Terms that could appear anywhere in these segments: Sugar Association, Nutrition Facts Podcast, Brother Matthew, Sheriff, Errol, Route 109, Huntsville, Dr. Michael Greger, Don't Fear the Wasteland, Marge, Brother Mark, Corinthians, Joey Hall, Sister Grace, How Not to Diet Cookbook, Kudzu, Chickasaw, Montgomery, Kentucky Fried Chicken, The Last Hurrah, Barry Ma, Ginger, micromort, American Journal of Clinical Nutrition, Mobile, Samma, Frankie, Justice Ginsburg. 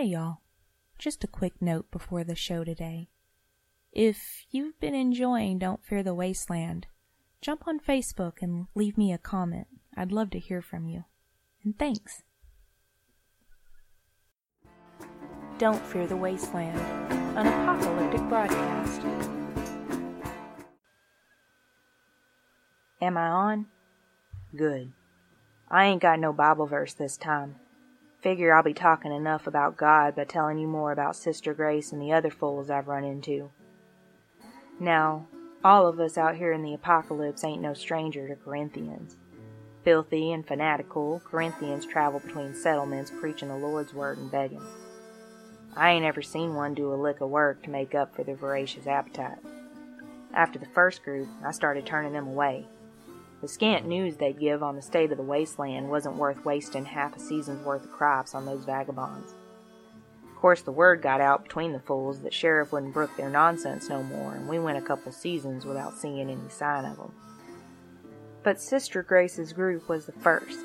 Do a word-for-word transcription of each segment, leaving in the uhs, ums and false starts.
Hey y'all, just a quick note before the show today. If you've been enjoying Don't Fear the Wasteland, jump on Facebook and leave me a comment. I'd love to hear from you. And thanks. Don't Fear the Wasteland, an apocalyptic broadcast. Am I on? Good. I ain't got no Bible verse this time. Figure I'll be talking enough about God by telling you more about Sister Grace and the other fools I've run into. Now, all of us out here in the apocalypse ain't no stranger to Corinthians. Filthy and fanatical, Corinthians travel between settlements preaching the Lord's word and begging. I ain't ever seen one do a lick of work to make up for their voracious appetite. After the first group, I started turning them away. The scant news they'd give on the state of the wasteland wasn't worth wasting half a season's worth of crops on those vagabonds. Of course, the word got out between the fools that Sheriff wouldn't brook their nonsense no more, and we went a couple seasons without seeing any sign of them. But Sister Grace's group was the first.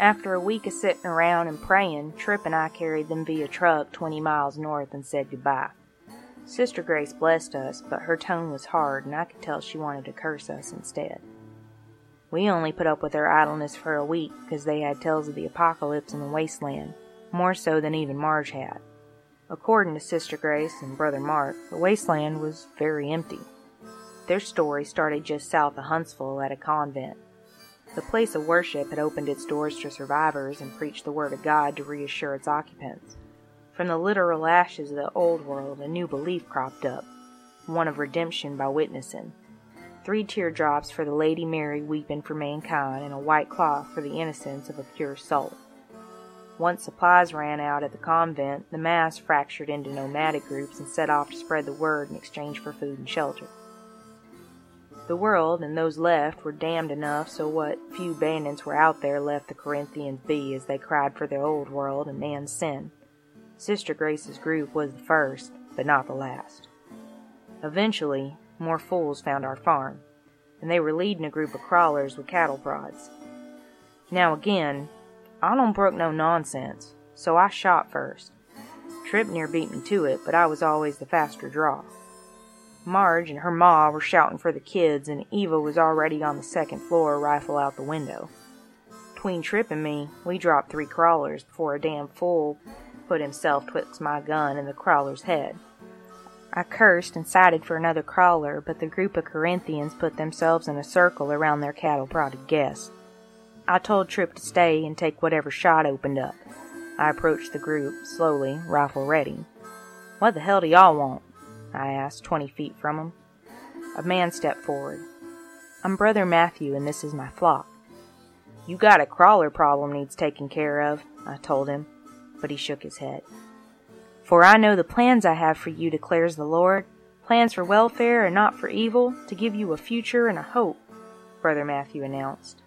After a week of sitting around and praying, Tripp and I carried them via truck twenty miles north and said goodbye. Sister Grace blessed us, but her tone was hard, and I could tell she wanted to curse us instead. We only put up with their idleness for a week because they had tales of the apocalypse and the wasteland, more so than even Marge had. According to Sister Grace and Brother Mark, the wasteland was very empty. Their story started just south of Huntsville at a convent. The place of worship had opened its doors to survivors and preached the word of God to reassure its occupants. From the literal ashes of the old world, a new belief cropped up, one of redemption by witnessing. Three teardrops for the Lady Mary weeping for mankind, and a white cloth for the innocence of a pure soul. Once supplies ran out at the convent, the mass fractured into nomadic groups and set off to spread the word in exchange for food and shelter. The world and those left were damned enough, so what few bandits were out there left the Corinthians be as they cried for their old world and man's sin. Sister Grace's group was the first, but not the last. Eventually, more fools found our farm, and they were leading a group of crawlers with cattle prods. Now again, I don't brook no nonsense, so I shot first. Tripp near beat me to it, but I was always the faster draw. Marge and her ma were shouting for the kids, and Eva was already on the second floor, rifle out the window. Between Tripp and me, we dropped three crawlers before a damn fool put himself twixt my gun and the crawler's head. I cursed and sighted for another crawler, but the group of Corinthians put themselves in a circle around their cattle-prodded guest. I told Tripp to stay and take whatever shot opened up. I approached the group, slowly, rifle ready. "What the hell do y'all want?" I asked, twenty feet from him. A man stepped forward. "I'm Brother Matthew, and this is my flock." "You got a crawler problem needs taken care of," I told him, but he shook his head. "For I know the plans I have for you, declares the Lord, plans for welfare and not for evil, to give you a future and a hope," Brother Matthew announced.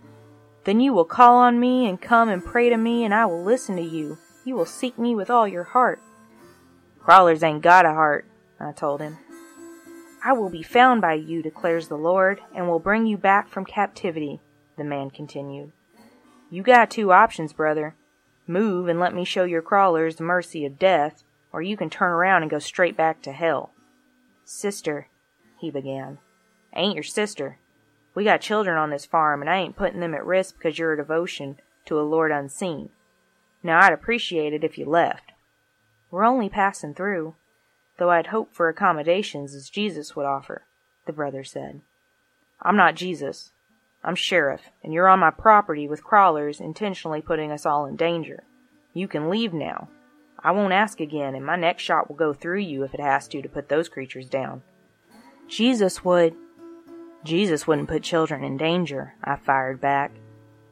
"Then you will call on me and come and pray to me, and I will listen to you. You will seek me with all your heart." "Crawlers ain't got a heart," I told him. "I will be found by you, declares the Lord, and will bring you back from captivity," the man continued. "You got two options, brother. Move and let me show your crawlers the mercy of death, or you can turn around and go straight back to hell." "Sister," he began. "I ain't your sister. We got children on this farm, and I ain't putting them at risk because you're a devotion to a Lord unseen. Now, I'd appreciate it if you left. We're only passing through, though I'd hope for accommodations as Jesus would offer," the brother said. "I'm not Jesus. I'm Sheriff, and you're on my property with crawlers, intentionally putting us all in danger. You can leave now. I won't ask again, and my next shot will go through you if it has to, to put those creatures down." "Jesus would..." "Jesus wouldn't put children in danger," I fired back.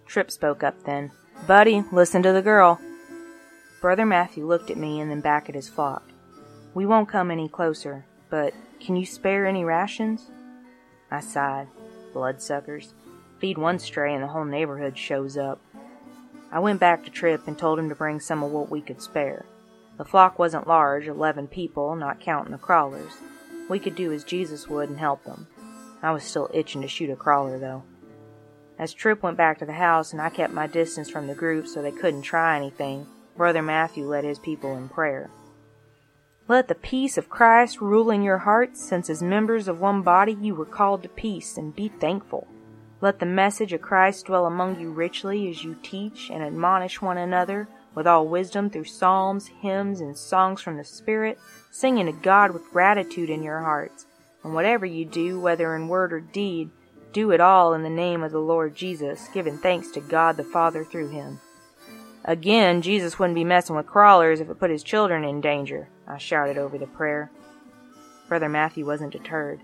Tripp spoke up then. "Buddy, listen to the girl." Brother Matthew looked at me and then back at his flock. "We won't come any closer, but can you spare any rations?" I sighed. Bloodsuckers. Feed one stray and the whole neighborhood shows up. I went back to Tripp and told him to bring some of what we could spare. The flock wasn't large, eleven people, not counting the crawlers. We could do as Jesus would and help them. I was still itching to shoot a crawler, though. As Tripp went back to the house and I kept my distance from the group so they couldn't try anything, Brother Matthew led his people in prayer. Let the peace of Christ rule in your hearts, since as members of one body you were called to peace, and be thankful. Let the message of Christ dwell among you richly as you teach and admonish one another with all wisdom through psalms, hymns, and songs from the Spirit, singing to God with gratitude in your hearts. And whatever you do, whether in word or deed, do it all in the name of the Lord Jesus, giving thanks to God the Father through him. Again, Jesus wouldn't be messing with crawlers if it put his children in danger, I shouted over the prayer. Brother Matthew wasn't deterred.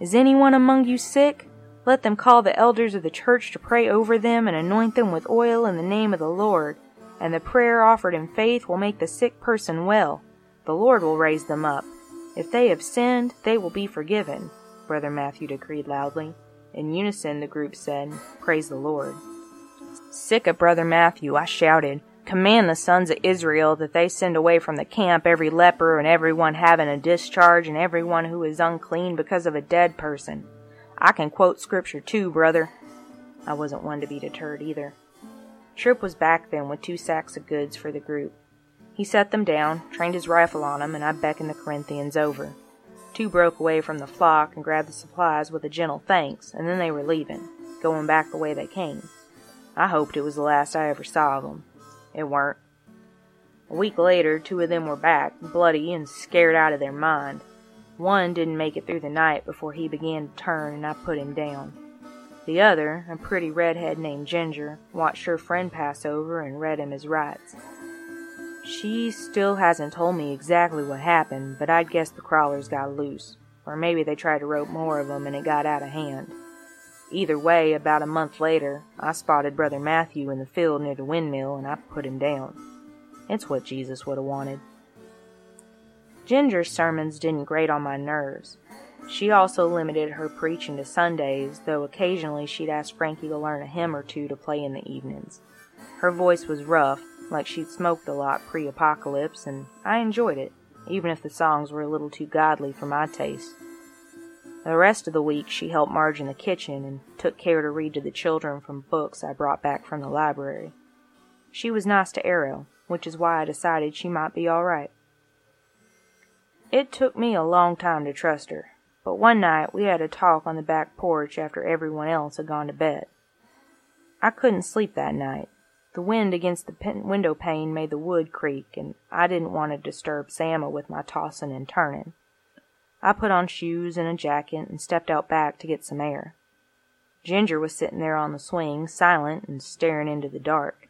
Is anyone among you sick? Let them call the elders of the church to pray over them and anoint them with oil in the name of the Lord. And the prayer offered in faith will make the sick person well. The Lord will raise them up. If they have sinned, they will be forgiven, Brother Matthew decreed loudly. In unison, the group said, Praise the Lord. Sick of Brother Matthew, I shouted, Command the sons of Israel that they send away from the camp every leper and everyone having a discharge and everyone who is unclean because of a dead person. I can quote scripture too, brother. I wasn't one to be deterred either. Tripp was back then with two sacks of goods for the group. He set them down, trained his rifle on them, and I beckoned the Corinthians over. Two broke away from the flock and grabbed the supplies with a gentle thanks, and then they were leaving, going back the way they came. I hoped it was the last I ever saw of them. It weren't. A week later, two of them were back, bloody and scared out of their mind. One didn't make it through the night before he began to turn, and I put him down. The other, a pretty redhead named Ginger, watched her friend pass over and read him his rights. She still hasn't told me exactly what happened, but I'd guess the crawlers got loose, or maybe they tried to rope more of them and it got out of hand. Either way, about a month later, I spotted Brother Matthew in the field near the windmill and I put him down. It's what Jesus would have wanted. Ginger's sermons didn't grate on my nerves. She also limited her preaching to Sundays, though occasionally she'd ask Frankie to learn a hymn or two to play in the evenings. Her voice was rough, like she'd smoked a lot pre-apocalypse, and I enjoyed it, even if the songs were a little too godly for my taste. The rest of the week she helped Marge in the kitchen and took care to read to the children from books I brought back from the library. She was nice to Errol, which is why I decided she might be all right. It took me a long time to trust her, but one night we had a talk on the back porch after everyone else had gone to bed. I couldn't sleep that night. The wind against the pin- window pane made the wood creak, and I didn't want to disturb Samma with my tossing and turning. I put on shoes and a jacket and stepped out back to get some air. Ginger was sitting there on the swing, silent and staring into the dark.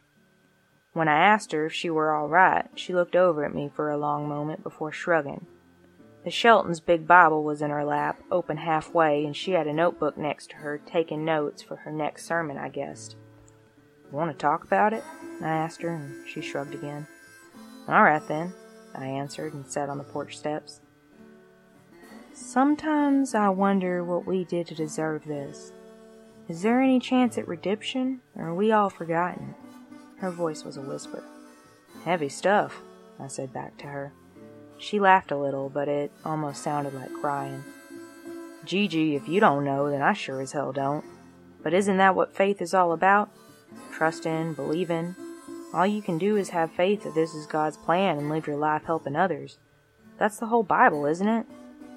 When I asked her if she were all right, she looked over at me for a long moment before shrugging. The Shelton's big Bible was in her lap, open halfway, and she had a notebook next to her, taking notes for her next sermon, I guessed. Want to talk about it? I asked her, and she shrugged again. All right, then, I answered and sat on the porch steps. Sometimes I wonder what we did to deserve this. Is there any chance at redemption, or are we all forgotten? Her voice was a whisper. Heavy stuff, I said back to her. She laughed a little, but it almost sounded like crying. Gigi, if you don't know, then I sure as hell don't. But isn't that what faith is all about? Trust in, believe in. All you can do is have faith that this is God's plan and live your life helping others. That's the whole Bible, isn't it?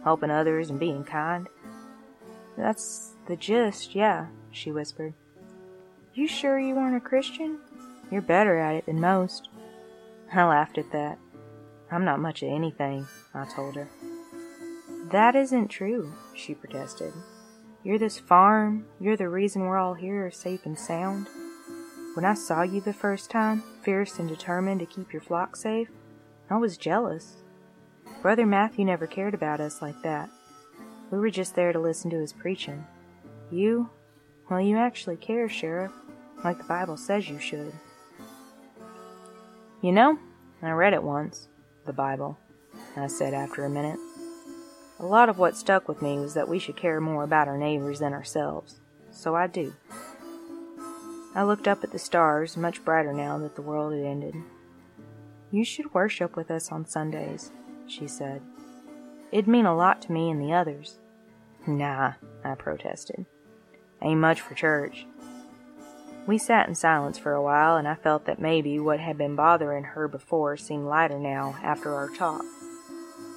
Helping others and being kind. That's the gist, yeah, she whispered. You sure you aren't a Christian? You're better at it than most. I laughed at that. I'm not much at anything, I told her. That isn't true, she protested. You're this farm. You're the reason we're all here, safe and sound. When I saw you the first time, fierce and determined to keep your flock safe, I was jealous. Brother Matthew never cared about us like that. We were just there to listen to his preaching. You? Well, you actually care, Sheriff, like the Bible says you should. You know, I read it once, the Bible, I said after a minute. A lot of what stuck with me was that we should care more about our neighbors than ourselves, so I do. I looked up at the stars, much brighter now that the world had ended. You should worship with us on Sundays, she said. It'd mean a lot to me and the others. Nah, I protested. Ain't much for church. We sat in silence for a while, and I felt that maybe what had been bothering her before seemed lighter now after our talk.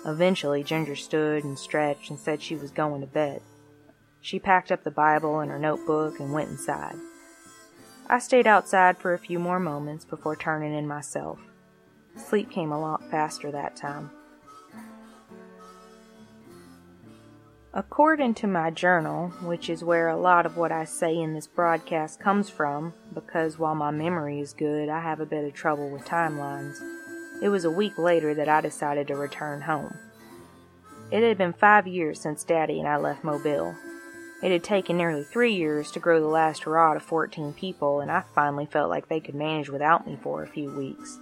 Eventually, Ginger stood and stretched and said she was going to bed. She packed up the Bible and her notebook and went inside. I stayed outside for a few more moments before turning in myself. Sleep came a lot faster that time. According to my journal, which is where a lot of what I say in this broadcast comes from, because while my memory is good, I have a bit of trouble with timelines, it was a week later that I decided to return home. It had been five years since Daddy and I left Mobile. It had taken nearly three years to grow The Last Hurrah to fourteen people, and I finally felt like they could manage without me for a few weeks.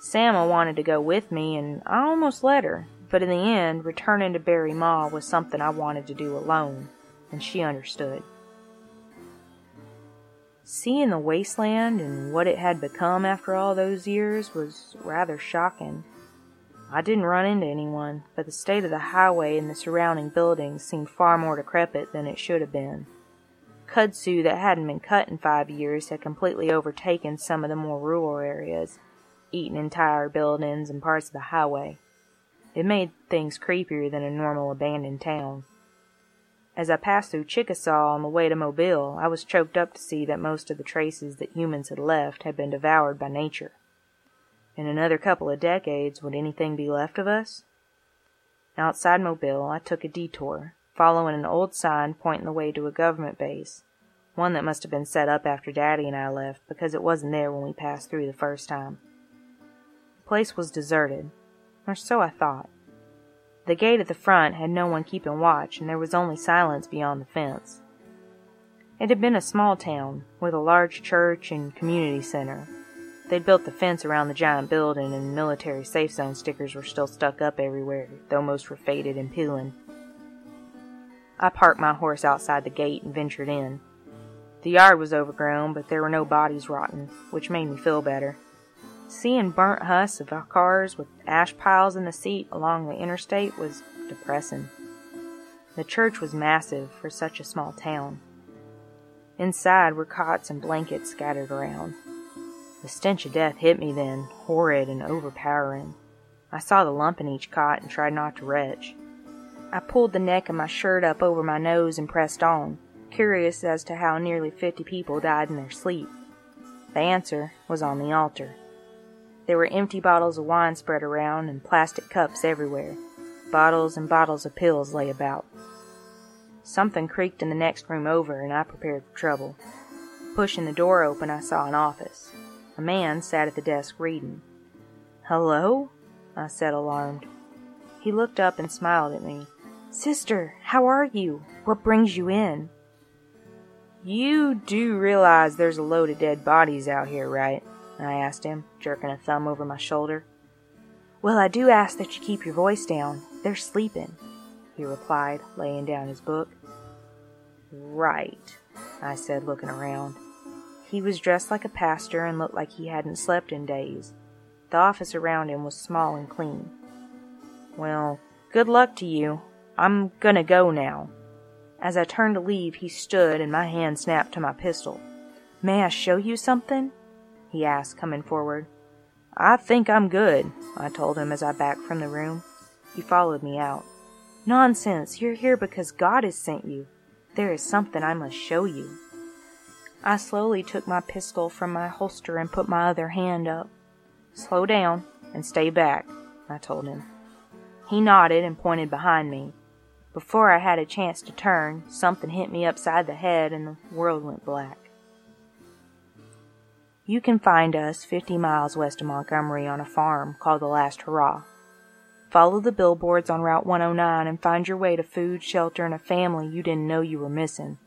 Samma wanted to go with me, and I almost let her. But in the end, returning to Barry Ma was something I wanted to do alone, and she understood. Seeing the wasteland and what it had become after all those years was rather shocking. I didn't run into anyone, but the state of the highway and the surrounding buildings seemed far more decrepit than it should have been. Kudzu that hadn't been cut in five years had completely overtaken some of the more rural areas, eating entire buildings and parts of the highway. It made things creepier than a normal abandoned town. As I passed through Chickasaw on the way to Mobile, I was choked up to see that most of the traces that humans had left had been devoured by nature. In another couple of decades, would anything be left of us? Outside Mobile, I took a detour, following an old sign pointing the way to a government base, one that must have been set up after Daddy and I left because it wasn't there when we passed through the first time. The place was deserted. Or so I thought. The gate at the front had no one keeping watch, and there was only silence beyond the fence. It had been a small town, with a large church and community center. They'd built the fence around the giant building, and military safe zone stickers were still stuck up everywhere, though most were faded and peeling. I parked my horse outside the gate and ventured in. The yard was overgrown, but there were no bodies rotting, which made me feel better. Seeing burnt husks of our cars with ash piles in the seat along the interstate was depressing. The church was massive for such a small town. Inside were cots and blankets scattered around. The stench of death hit me then, horrid and overpowering. I saw the lump in each cot and tried not to retch. I pulled the neck of my shirt up over my nose and pressed on, curious as to how nearly fifty people died in their sleep. The answer was on the altar. There were empty bottles of wine spread around and plastic cups everywhere. Bottles and bottles of pills lay about. Something creaked in the next room over, and I prepared for trouble. Pushing the door open, I saw an office. A man sat at the desk reading. "Hello?" I said, alarmed. He looked up and smiled at me. "Sister, how are you? What brings you in?" "You do realize there's a load of dead bodies out here, right?" I asked him, jerking a thumb over my shoulder. "Well, I do ask that you keep your voice down. They're sleeping," he replied, laying down his book. "Right," I said, looking around. He was dressed like a pastor and looked like he hadn't slept in days. The office around him was small and clean. "Well, good luck to you. I'm gonna go now." As I turned to leave, he stood and my hand snapped to my pistol. "May I show you something?" he asked, coming forward. "I think I'm good," I told him as I backed from the room. He followed me out. "Nonsense! You're here because God has sent you. There is something I must show you." I slowly took my pistol from my holster and put my other hand up. "Slow down and stay back," I told him. He nodded and pointed behind me. Before I had a chance to turn, something hit me upside the head and the world went black. You can find us fifty miles west of Montgomery on a farm called The Last Hurrah. Follow the billboards on Route one oh nine and find your way to food, shelter, and a family you didn't know you were missing.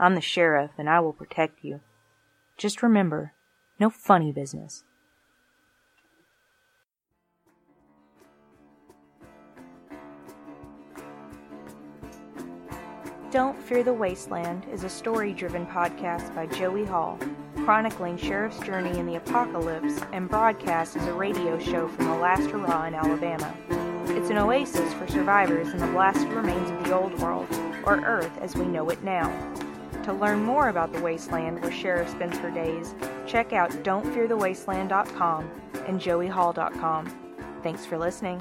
I'm the sheriff, and I will protect you. Just remember, no funny business. Don't Fear the Wasteland is a story-driven podcast by Joey Hall, chronicling Sheriff's journey in the apocalypse, and broadcast as a radio show from The Last Hurrah in Alabama. It's an oasis for survivors in the blasted remains of the old world, or Earth as we know it now. To learn more about the Wasteland, where Sheriff spends her days, check out don't fear the wasteland dot com and joey hall dot com. Thanks for listening.